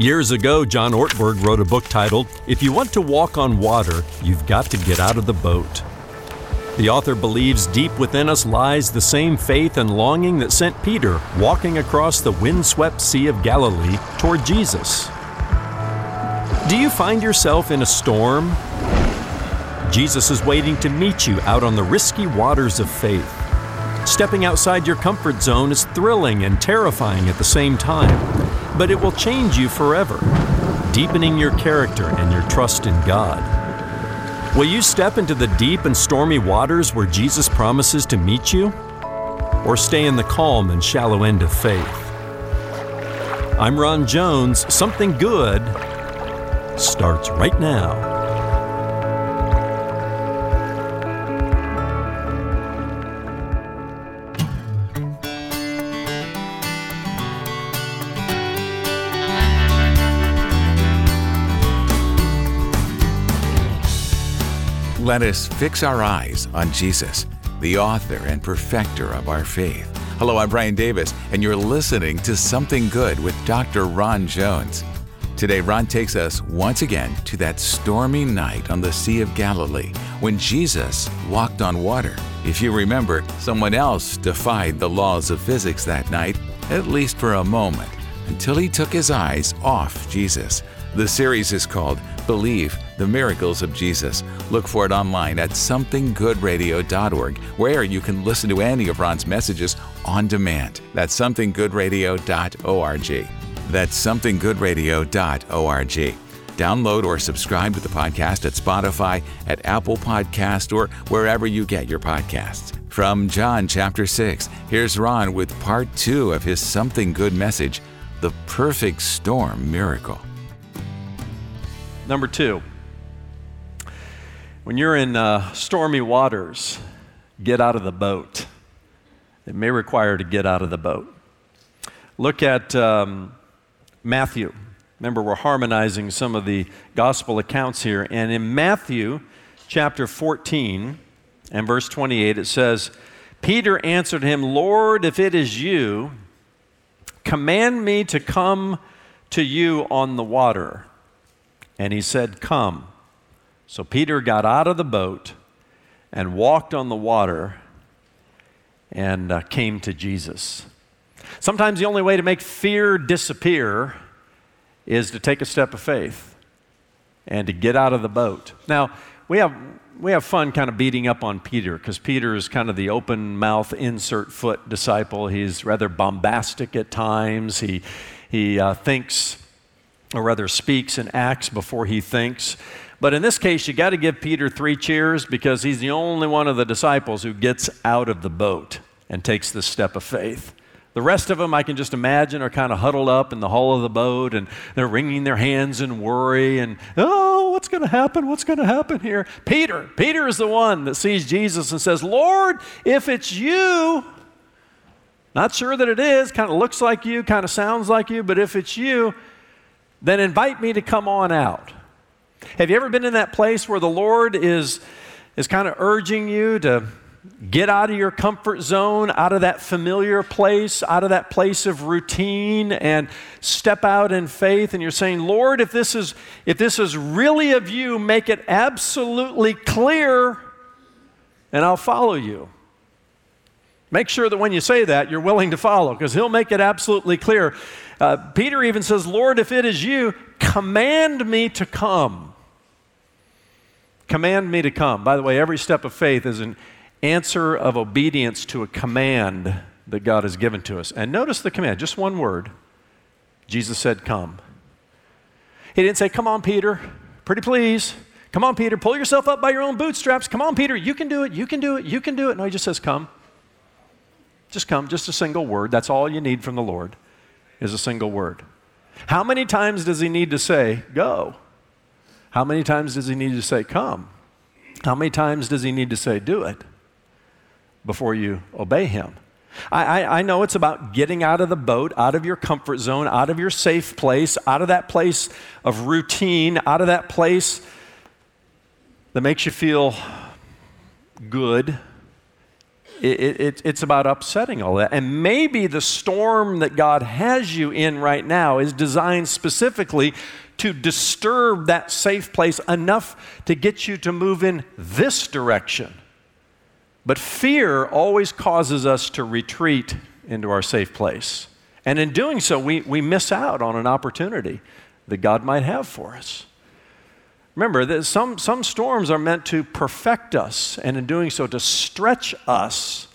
Years ago, John Ortberg wrote a book titled, If You Want to Walk on Water, You've Got to Get Out of the Boat. The author believes deep within us lies the same faith and longing that sent Peter walking across the windswept Sea of Galilee toward Jesus. Do you find yourself in a storm? Jesus is waiting to meet you out on the risky waters of faith. Stepping outside your comfort zone is thrilling and terrifying at the same time. But it will change you forever, deepening your character and your trust in God. Will you step into the deep and stormy waters where Jesus promises to meet you? Or stay in the calm and shallow end of faith? I'm Ron Jones. Something Good starts right now. Let us fix our eyes on Jesus, the author and perfecter of our faith. Hello, I'm Brian Davis, and you're listening to Something Good with Dr. Ron Jones. Today, Ron takes us once again to that stormy night on the Sea of Galilee when Jesus walked on water. If you remember, someone else defied the laws of physics that night, at least for a moment, until he took his eyes off Jesus. The series is called Believe: The Miracles of Jesus. Look for it online at somethinggoodradio.org, where you can listen to any of Ron's messages on demand. That's somethinggoodradio.org. That's somethinggoodradio.org. Download or subscribe to the podcast at Spotify, at Apple Podcasts, or wherever you get your podcasts. From John chapter 6, here's Ron with part 2 of his Something Good message, The Perfect Storm Miracle. Number 2, when you're in stormy waters, get out of the boat. It may require to get out of the boat. Look at Matthew. Remember, we're harmonizing some of the gospel accounts here. And in Matthew chapter 14 and verse 28, it says, Peter answered him, Lord, if it is you, command me to come to you on the water. And he said, Come. So Peter got out of the boat and walked on the water and came to Jesus. Sometimes the only way to make fear disappear is to take a step of faith and to get out of the boat. Now, we have fun kind of beating up on Peter, because Peter is kind of the open mouth, insert foot disciple. He's rather bombastic at times. He thinks, or rather speaks and acts before he thinks. But in this case, you got to give Peter 3 cheers, because he's the only one of the disciples who gets out of the boat and takes this step of faith. The rest of them, I can just imagine, are kind of huddled up in the hull of the boat, and they're wringing their hands in worry and, oh, what's going to happen? What's going to happen here? Peter is the one that sees Jesus and says, Lord, if it's you, not sure that it is, kind of looks like you, kind of sounds like you, but if it's you, then invite me to come on out. Have you ever been in that place where the Lord is kind of urging you to get out of your comfort zone, out of that familiar place, out of that place of routine, and step out in faith, and you're saying, Lord, if this is really of you, make it absolutely clear, and I'll follow you. Make sure that when you say that, you're willing to follow, because he'll make it absolutely clear. Peter even says, Lord, if it is you, command me to come. Command me to come. By the way, every step of faith is an answer of obedience to a command that God has given to us. And notice the command, just one word. Jesus said, come. He didn't say, come on, Peter, pretty please. Come on, Peter, pull yourself up by your own bootstraps. Come on, Peter, you can do it, you can do it, you can do it. No, he just says, come. Just come, just a single word. That's all you need from the Lord, is a single word. How many times does he need to say, go? How many times does he need to say, come? How many times does he need to say, do it, before you obey him? I know it's about getting out of the boat, out of your comfort zone, out of your safe place, out of that place of routine, out of that place that makes you feel good, It's about upsetting all that. And maybe the storm that God has you in right now is designed specifically to disturb that safe place enough to get you to move in this direction. But fear always causes us to retreat into our safe place. And in doing so, we miss out on an opportunity that God might have for us. Remember, that some storms are meant to perfect us, and in doing so, to stretch us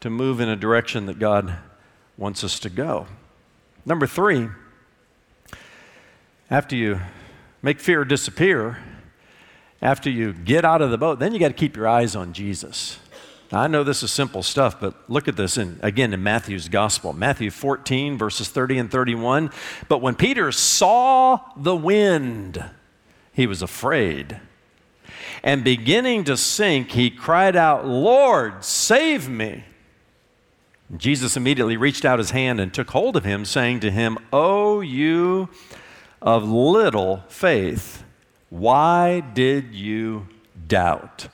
to move in a direction that God wants us to go. Number three, after you make fear disappear, after you get out of the boat, then you got to keep your eyes on Jesus. Now, I know this is simple stuff, but look at this in Matthew's Gospel. Matthew 14, verses 30 and 31. But when Peter saw the wind, he was afraid. And beginning to sink, he cried out, "Lord, save me." And Jesus immediately reached out his hand and took hold of him, saying to him, "O you of little faith, why did you doubt?"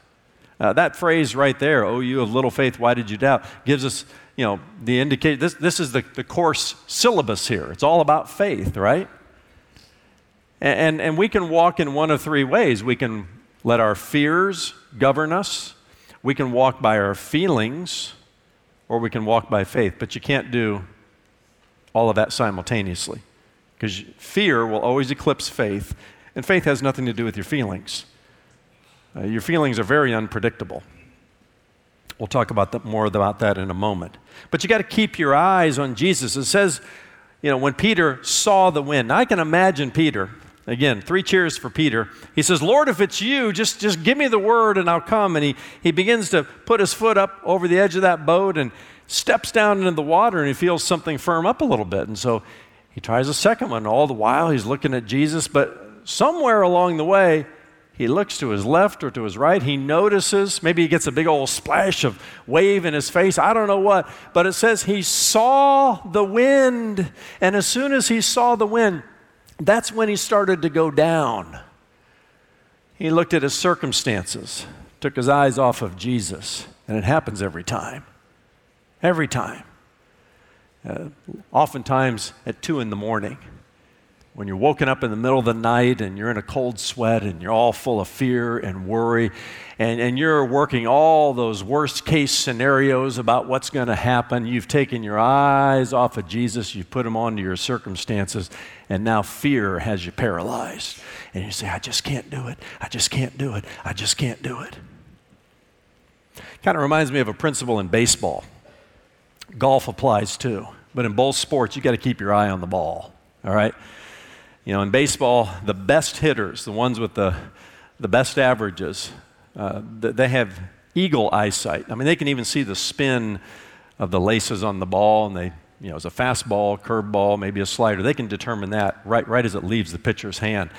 That phrase right there, "Oh, you of little faith, why did you doubt?" gives us, the indication. This is the course syllabus here. It's all about faith, right? And we can walk in one of three ways. We can let our fears govern us. We can walk by our feelings, or we can walk by faith. But you can't do all of that simultaneously, because fear will always eclipse faith, and faith has nothing to do with your feelings. Your feelings are very unpredictable. We'll talk about more about that in a moment. But you got to keep your eyes on Jesus. It says, when Peter saw the wind. Now, I can imagine Peter. Again, three cheers for Peter. He says, "Lord, if it's you, just give me the word and I'll come." And he begins to put his foot up over the edge of that boat and steps down into the water, and he feels something firm up a little bit. And so he tries a second one. All the while, he's looking at Jesus. But somewhere along the way, he looks to his left or to his right. He notices, maybe he gets a big old splash of wave in his face. I don't know what, but it says he saw the wind. And as soon as he saw the wind, that's when he started to go down. He looked at his circumstances, took his eyes off of Jesus. And it happens every time. Every time. Oftentimes at 2 a.m. When you're woken up in the middle of the night and you're in a cold sweat and you're all full of fear and worry and you're working all those worst case scenarios about what's going to happen, you've taken your eyes off of Jesus, you've put them onto your circumstances, and now fear has you paralyzed. And you say, "I just can't do it. I just can't do it. I just can't do it." Kind of reminds me of a principle in baseball. Golf applies too. But in both sports, you got to keep your eye on the ball, all right? In baseball, the best hitters, the ones with the best averages, they have eagle eyesight. I mean, they can even see the spin of the laces on the ball, and they, it's a fastball, curveball, maybe a slider. They can determine that right as it leaves the pitcher's hand.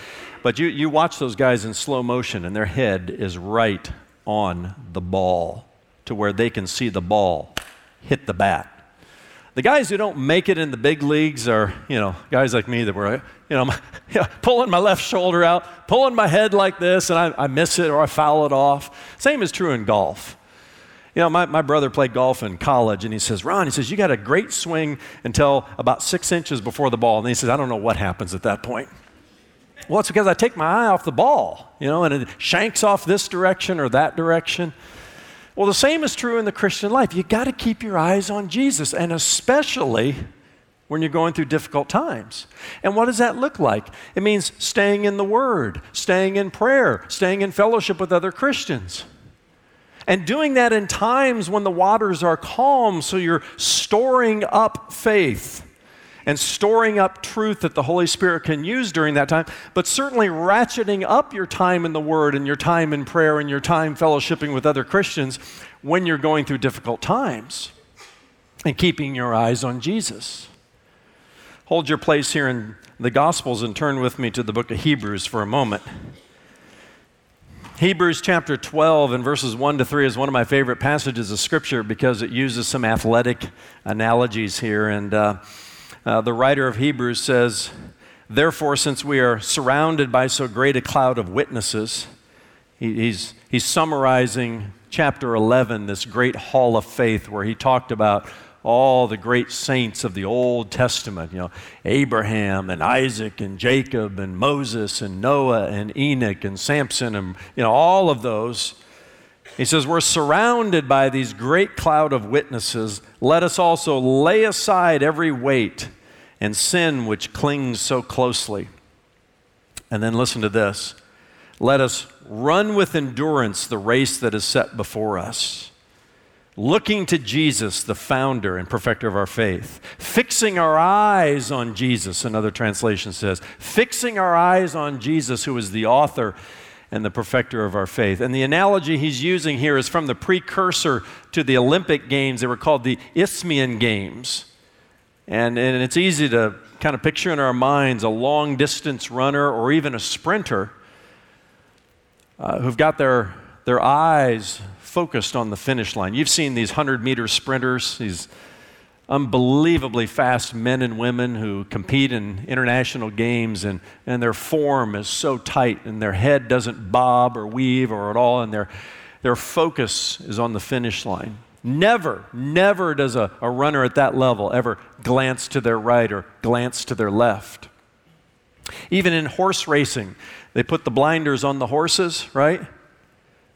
But you watch those guys in slow motion, and their head is right on the ball to where they can see the ball hit the bat. The guys who don't make it in the big leagues are, guys like me that were, pulling my left shoulder out, pulling my head like this, and I miss it or I foul it off. Same is true in golf. My brother played golf in college, and he says, "Ron," he says, "you got a great swing until about 6 inches before the ball." And he says, "I don't know what happens at that point." Well, it's because I take my eye off the ball, and it shanks off this direction or that direction. Well, the same is true in the Christian life. You got to keep your eyes on Jesus, and especially when you're going through difficult times. And what does that look like? It means staying in the Word, staying in prayer, staying in fellowship with other Christians. And doing that in times when the waters are calm, so you're storing up faith and storing up truth that the Holy Spirit can use during that time, but certainly ratcheting up your time in the Word and your time in prayer and your time fellowshipping with other Christians when you're going through difficult times, and keeping your eyes on Jesus. Hold your place here in the Gospels and turn with me to the book of Hebrews for a moment. Hebrews chapter 12 and verses 1 to 3 is one of my favorite passages of Scripture because it uses some athletic analogies here, and the writer of Hebrews says, "Therefore, since we are surrounded by so great a cloud of witnesses," he's summarizing chapter 11, this great hall of faith where he talked about all the great saints of the Old Testament, you know, Abraham and Isaac and Jacob and Moses and Noah and Enoch and Samson and, you know, all of those. He says, we're surrounded by these great cloud of witnesses. Let us also lay aside every weight and sin which clings so closely. And then listen to this. Let us run with endurance the race that is set before us, looking to Jesus, the founder and perfecter of our faith, fixing our eyes on Jesus, another translation says, fixing our eyes on Jesus, who is the author and the perfecter of our faith. And the analogy he's using here is from the precursor to the Olympic Games. They were called the Isthmian Games. And it's easy to kind of picture in our minds a long-distance runner or even a sprinter who've got their eyes focused on the finish line. You've seen these 100-meter sprinters, these unbelievably fast men and women who compete in international games, and their form is so tight and their head doesn't bob or weave or at all, and their focus is on the finish line. Never does a runner at that level ever glance to their right or glance to their left. Even in horse racing, they put the blinders on the horses, right?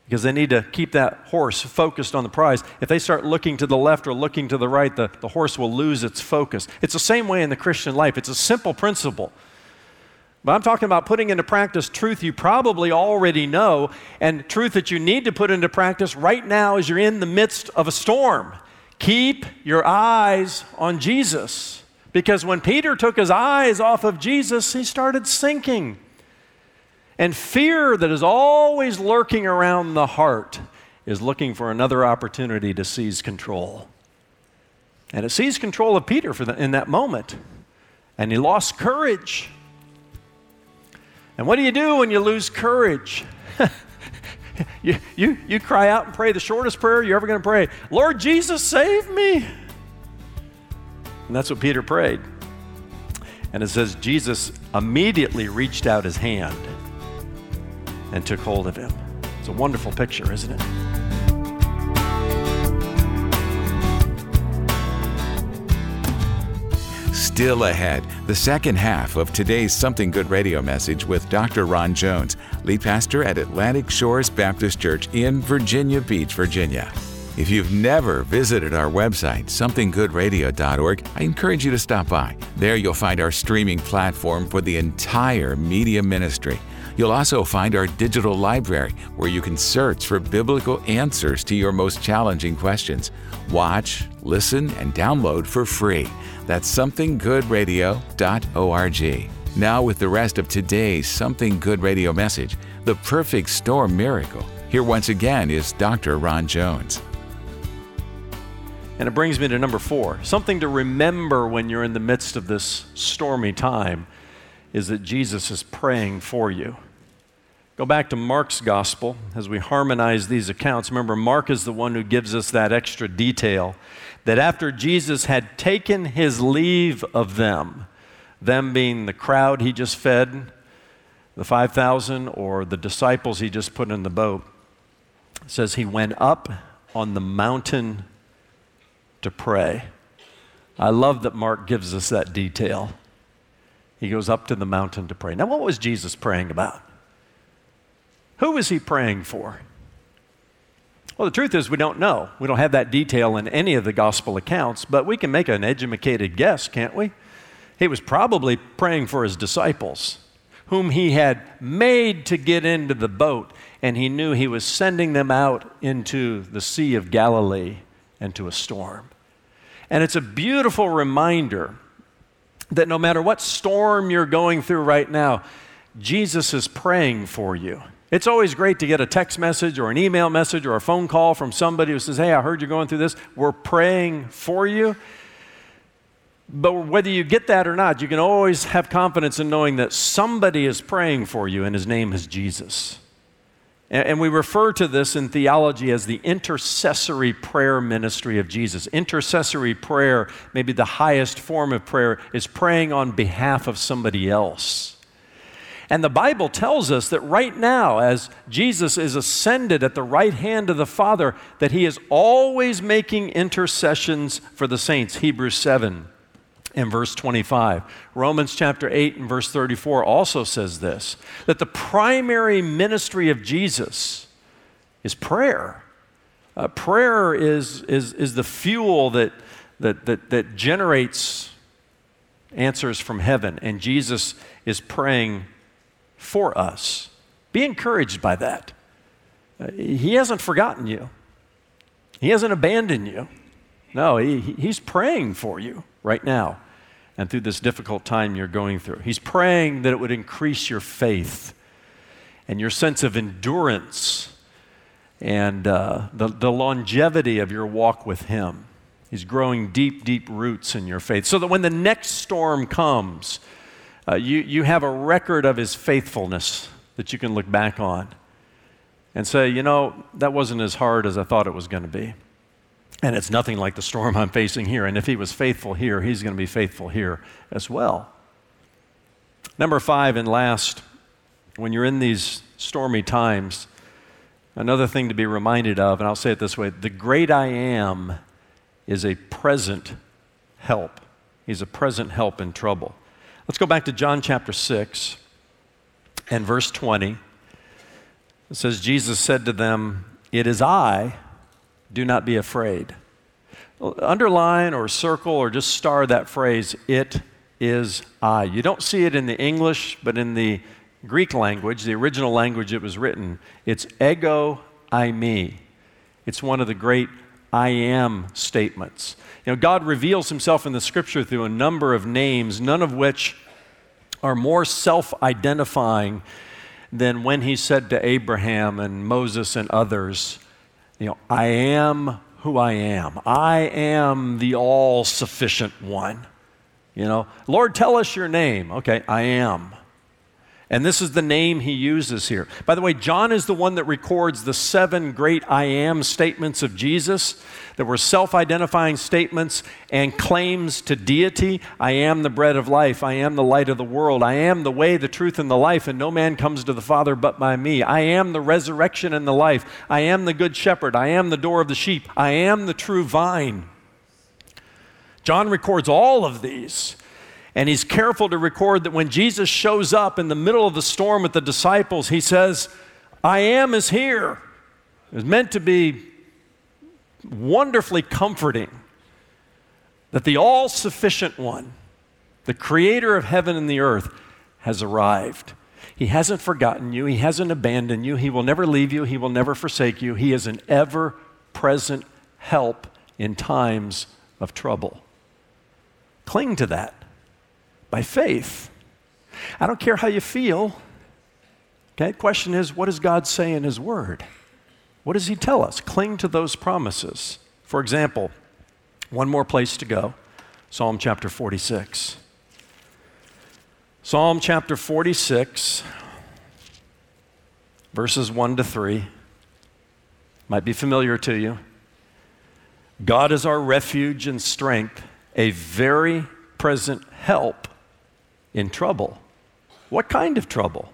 Because they need to keep that horse focused on the prize. If they start looking to the left or looking to the right, the horse will lose its focus. It's the same way in the Christian life. It's a simple principle. But I'm talking about putting into practice truth you probably already know, and truth that you need to put into practice right now as you're in the midst of a storm. Keep your eyes on Jesus. Because when Peter took his eyes off of Jesus, he started sinking. And fear that is always lurking around the heart is looking for another opportunity to seize control. And it seized control of Peter in that moment. And he lost courage. And what do you do when you lose courage? You cry out and pray the shortest prayer you're ever going to pray. Lord Jesus, save me. And that's what Peter prayed. And it says Jesus immediately reached out his hand and took hold of him. It's a wonderful picture, isn't it? Still ahead, the second half of today's Something Good radio message with Dr. Ron Jones, lead pastor at Atlantic Shores Baptist Church in Virginia Beach, Virginia. If you've never visited our website, somethinggoodradio.org, I encourage you to stop by. There you'll find our streaming platform for the entire media ministry. You'll also find our digital library, where you can search for biblical answers to your most challenging questions. Watch, listen, and download for free. That's somethinggoodradio.org. Now with the rest of today's Something Good Radio message, The Perfect Storm Miracle, here once again is Dr. Ron Jones. And it brings me to number 4. Something to remember when you're in the midst of this stormy time is that Jesus is praying for you. Go back to Mark's gospel as we harmonize these accounts. Remember, Mark is the one who gives us that extra detail that after Jesus had taken his leave of them being the crowd he just fed, the 5,000, or the disciples he just put in the boat, it says he went up on the mountain to pray. I love that Mark gives us that detail. He goes up to the mountain to pray. Now, what was Jesus praying about? Who was he praying for? Well, the truth is we don't know. We don't have that detail in any of the gospel accounts, but we can make an educated guess, can't we? He was probably praying for his disciples, whom he had made to get into the boat, and he knew he was sending them out into the Sea of Galilee and to a storm. And it's a beautiful reminder that no matter what storm you're going through right now, Jesus is praying for you. It's always great to get a text message or an email message or a phone call from somebody who says, hey, I heard you're going through this. We're praying for you. But whether you get that or not, you can always have confidence in knowing that somebody is praying for you, and his name is Jesus. And we refer to this in theology as the intercessory prayer ministry of Jesus. Intercessory prayer, maybe the highest form of prayer, is praying on behalf of somebody else. And the Bible tells us that right now, as Jesus is ascended at the right hand of the Father, that he is always making intercessions for the saints. Hebrews 7 and verse 25. Romans chapter 8 and verse 34 also says this, that the primary ministry of Jesus is prayer. Prayer is the fuel that generates answers from heaven, and Jesus is praying for us. Be encouraged by that. He hasn't forgotten you. He hasn't abandoned you. No, he's praying for you right now and through this difficult time you're going through. He's praying that it would increase your faith and your sense of endurance and the longevity of your walk with him. He's growing deep, deep roots in your faith so that when the next storm comes, you have a record of his faithfulness that you can look back on and say, you know, that wasn't as hard as I thought it was going to be. And it's nothing like the storm I'm facing here. And if he was faithful here, he's going to be faithful here as well. Number 5 and last, when you're in these stormy times, another thing to be reminded of, and I'll say it this way, the great I am is a present help. He's a present help in trouble. Let's go back to John chapter 6 and verse 20. It says, Jesus said to them, "It is I, do not be afraid." Underline or circle or just star that phrase, "It is I." You don't see it in the English, but in the Greek language, the original language it was written, it's ego I me. It's one of the great I am statements. You know, God reveals himself in the scripture through a number of names, none of which are more self-identifying than when he said to Abraham and Moses and others, you know, I am who I am. I am the all-sufficient one. You know, Lord, tell us your name. Okay, I am. And this is the name he uses here. By the way, John is the one that records the 7 great I am statements of Jesus that were self-identifying statements and claims to deity. I am the bread of life. I am the light of the world. I am the way, the truth, and the life, and no man comes to the Father but by me. I am the resurrection and the life. I am the good shepherd. I am the door of the sheep. I am the true vine. John records all of these. And he's careful to record that when Jesus shows up in the middle of the storm with the disciples, he says, I am is here. It's meant to be wonderfully comforting that the all-sufficient one, the creator of heaven and the earth, has arrived. He hasn't forgotten you. He hasn't abandoned you. He will never leave you. He will never forsake you. He is an ever-present help in times of trouble. Cling to that. By faith. I don't care how you feel. Okay, the question is, what does God say in his word? What does he tell us? Cling to those promises. For example, one more place to go, Psalm chapter 46. Psalm chapter 46, verses 1-3. Might be familiar to you. God is our refuge and strength, a very present help in trouble. What kind of trouble?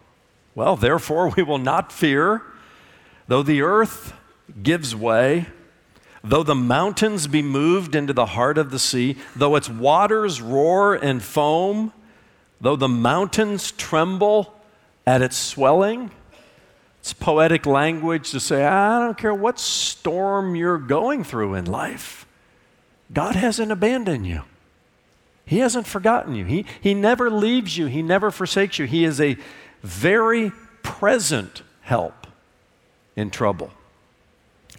Well, therefore we will not fear, though the earth gives way, though the mountains be moved into the heart of the sea, though its waters roar and foam, though the mountains tremble at its swelling. It's poetic language to say, I don't care what storm you're going through in life. God hasn't abandoned you. He hasn't forgotten you. He never leaves you. He never forsakes you. He is a very present help in trouble.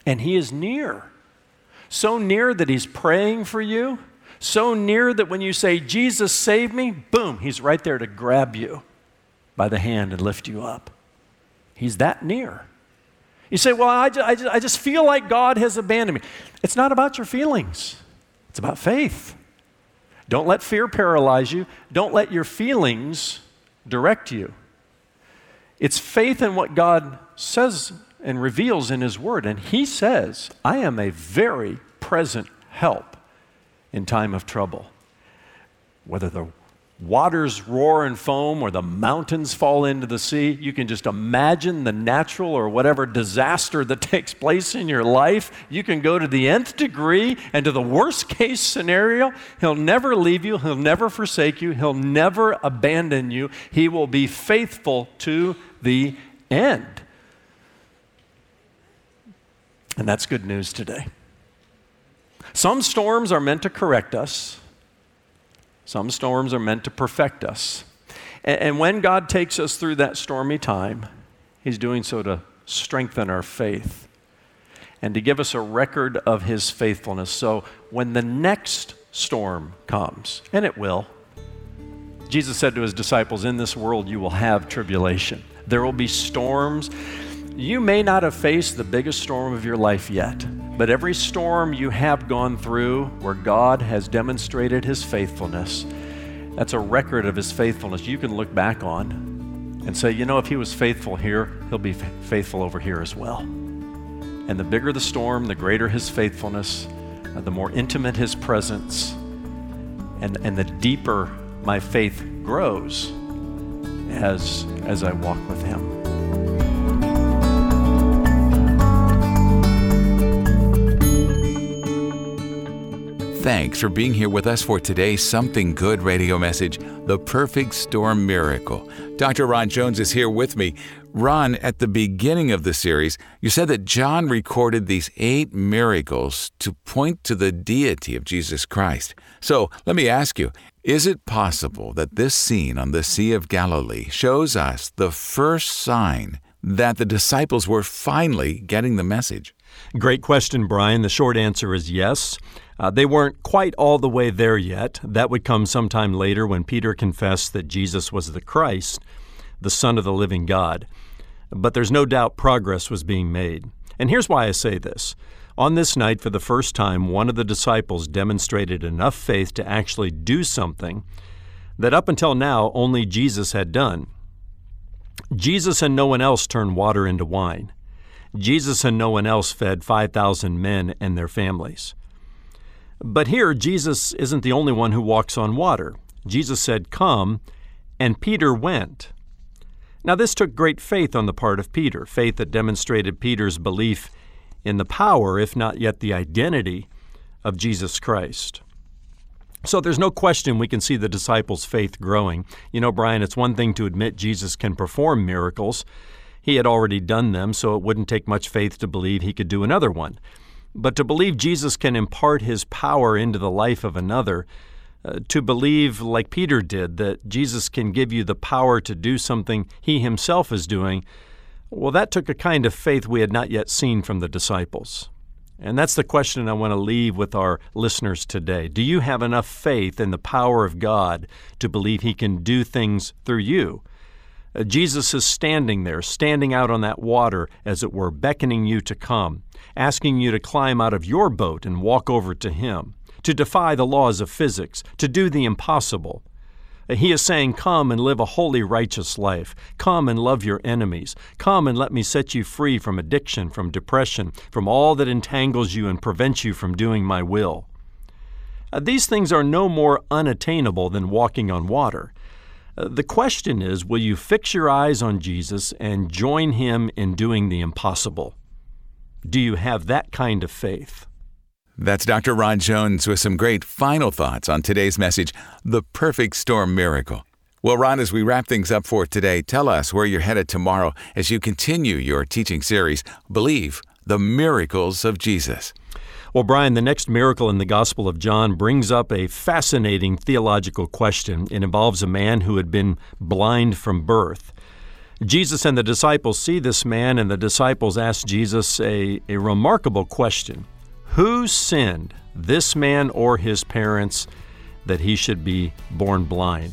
And he is near. So near that he's praying for you. So near that when you say, Jesus, save me, boom, he's right there to grab you by the hand and lift you up. He's that near. You say, well, I just feel like God has abandoned me. It's not about your feelings. It's about faith. Don't let fear paralyze you. Don't let your feelings direct you. It's faith in what God says and reveals in his word. And he says, I am a very present help in time of trouble. Whether the waters roar and foam or the mountains fall into the sea. You can just imagine the natural or whatever disaster that takes place in your life. You can go to the nth degree and to the worst case scenario. He'll never leave you. He'll never forsake you. He'll never abandon you. He will be faithful to the end. And that's good news today. Some storms are meant to correct us. Some storms are meant to perfect us. And when God takes us through that stormy time, He's doing so to strengthen our faith and to give us a record of His faithfulness. So when the next storm comes, and it will, Jesus said to His disciples, in this world you will have tribulation. There will be storms. You may not have faced the biggest storm of your life yet. But every storm you have gone through where God has demonstrated His faithfulness, that's a record of His faithfulness you can look back on and say, you know, if He was faithful here, He'll be faithful over here as well. And the bigger the storm, the greater His faithfulness, the more intimate His presence, and the deeper my faith grows as I walk with Him. Thanks for being here with us for today's Something Good radio message, The Perfect Storm Miracle. Dr. Ron Jones is here with me. Ron, at the beginning of the series, you said that John recorded these 8 miracles to point to the deity of Jesus Christ. So let me ask you, is it possible that this scene on the Sea of Galilee shows us the first sign that the disciples were finally getting the message? Great question, Brian. The short answer is yes. They weren't quite all the way there yet. That would come sometime later when Peter confessed that Jesus was the Christ, the Son of the living God. But there's no doubt progress was being made. And here's why I say this. On this night, for the first time, one of the disciples demonstrated enough faith to actually do something that up until now only Jesus had done. Jesus and no one else turned water into wine. Jesus and no one else fed 5,000 men and their families. But here, Jesus isn't the only one who walks on water. Jesus said, "Come," and Peter went. Now, this took great faith on the part of Peter, faith that demonstrated Peter's belief in the power, if not yet the identity, of Jesus Christ. So there's no question we can see the disciples' faith growing. You know, Brian, it's one thing to admit Jesus can perform miracles. He had already done them, so it wouldn't take much faith to believe He could do another one. But to believe Jesus can impart His power into the life of another, to believe, like Peter did, that Jesus can give you the power to do something He Himself is doing, well, that took a kind of faith we had not yet seen from the disciples. And that's the question I want to leave with our listeners today. Do you have enough faith in the power of God to believe He can do things through you? Jesus is standing there, standing out on that water, as it were, beckoning you to come, asking you to climb out of your boat and walk over to Him, to defy the laws of physics, to do the impossible. He is saying, come and live a holy, righteous life. Come and love your enemies. Come and let me set you free from addiction, from depression, from all that entangles you and prevents you from doing my will. These things are no more unattainable than walking on water. The question is, will you fix your eyes on Jesus and join Him in doing the impossible? Do you have that kind of faith? That's Dr. Ron Jones with some great final thoughts on today's message, The Perfect Storm Miracle. Well, Ron, as we wrap things up for today, tell us where you're headed tomorrow as you continue your teaching series, Believe: The Miracles of Jesus. Well, Brian, the next miracle in the Gospel of John brings up a fascinating theological question. It involves a man who had been blind from birth. Jesus and the disciples see this man, and the disciples ask Jesus a remarkable question. Who sinned, this man or his parents, that he should be born blind?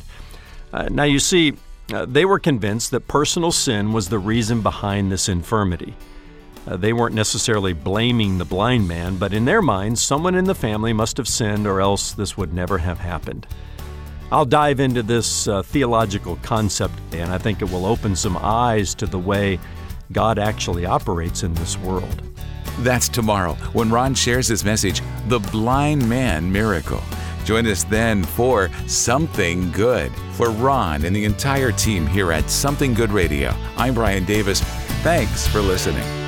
Now, you see, they were convinced that personal sin was the reason behind this infirmity. They weren't necessarily blaming the blind man, but in their minds, someone in the family must have sinned or else this would never have happened. I'll dive into this theological concept, and I think it will open some eyes to the way God actually operates in this world. That's tomorrow when Ron shares his message, The Blind Man Miracle. Join us then for Something Good. For Ron and the entire team here at Something Good Radio, I'm Brian Davis. Thanks for listening.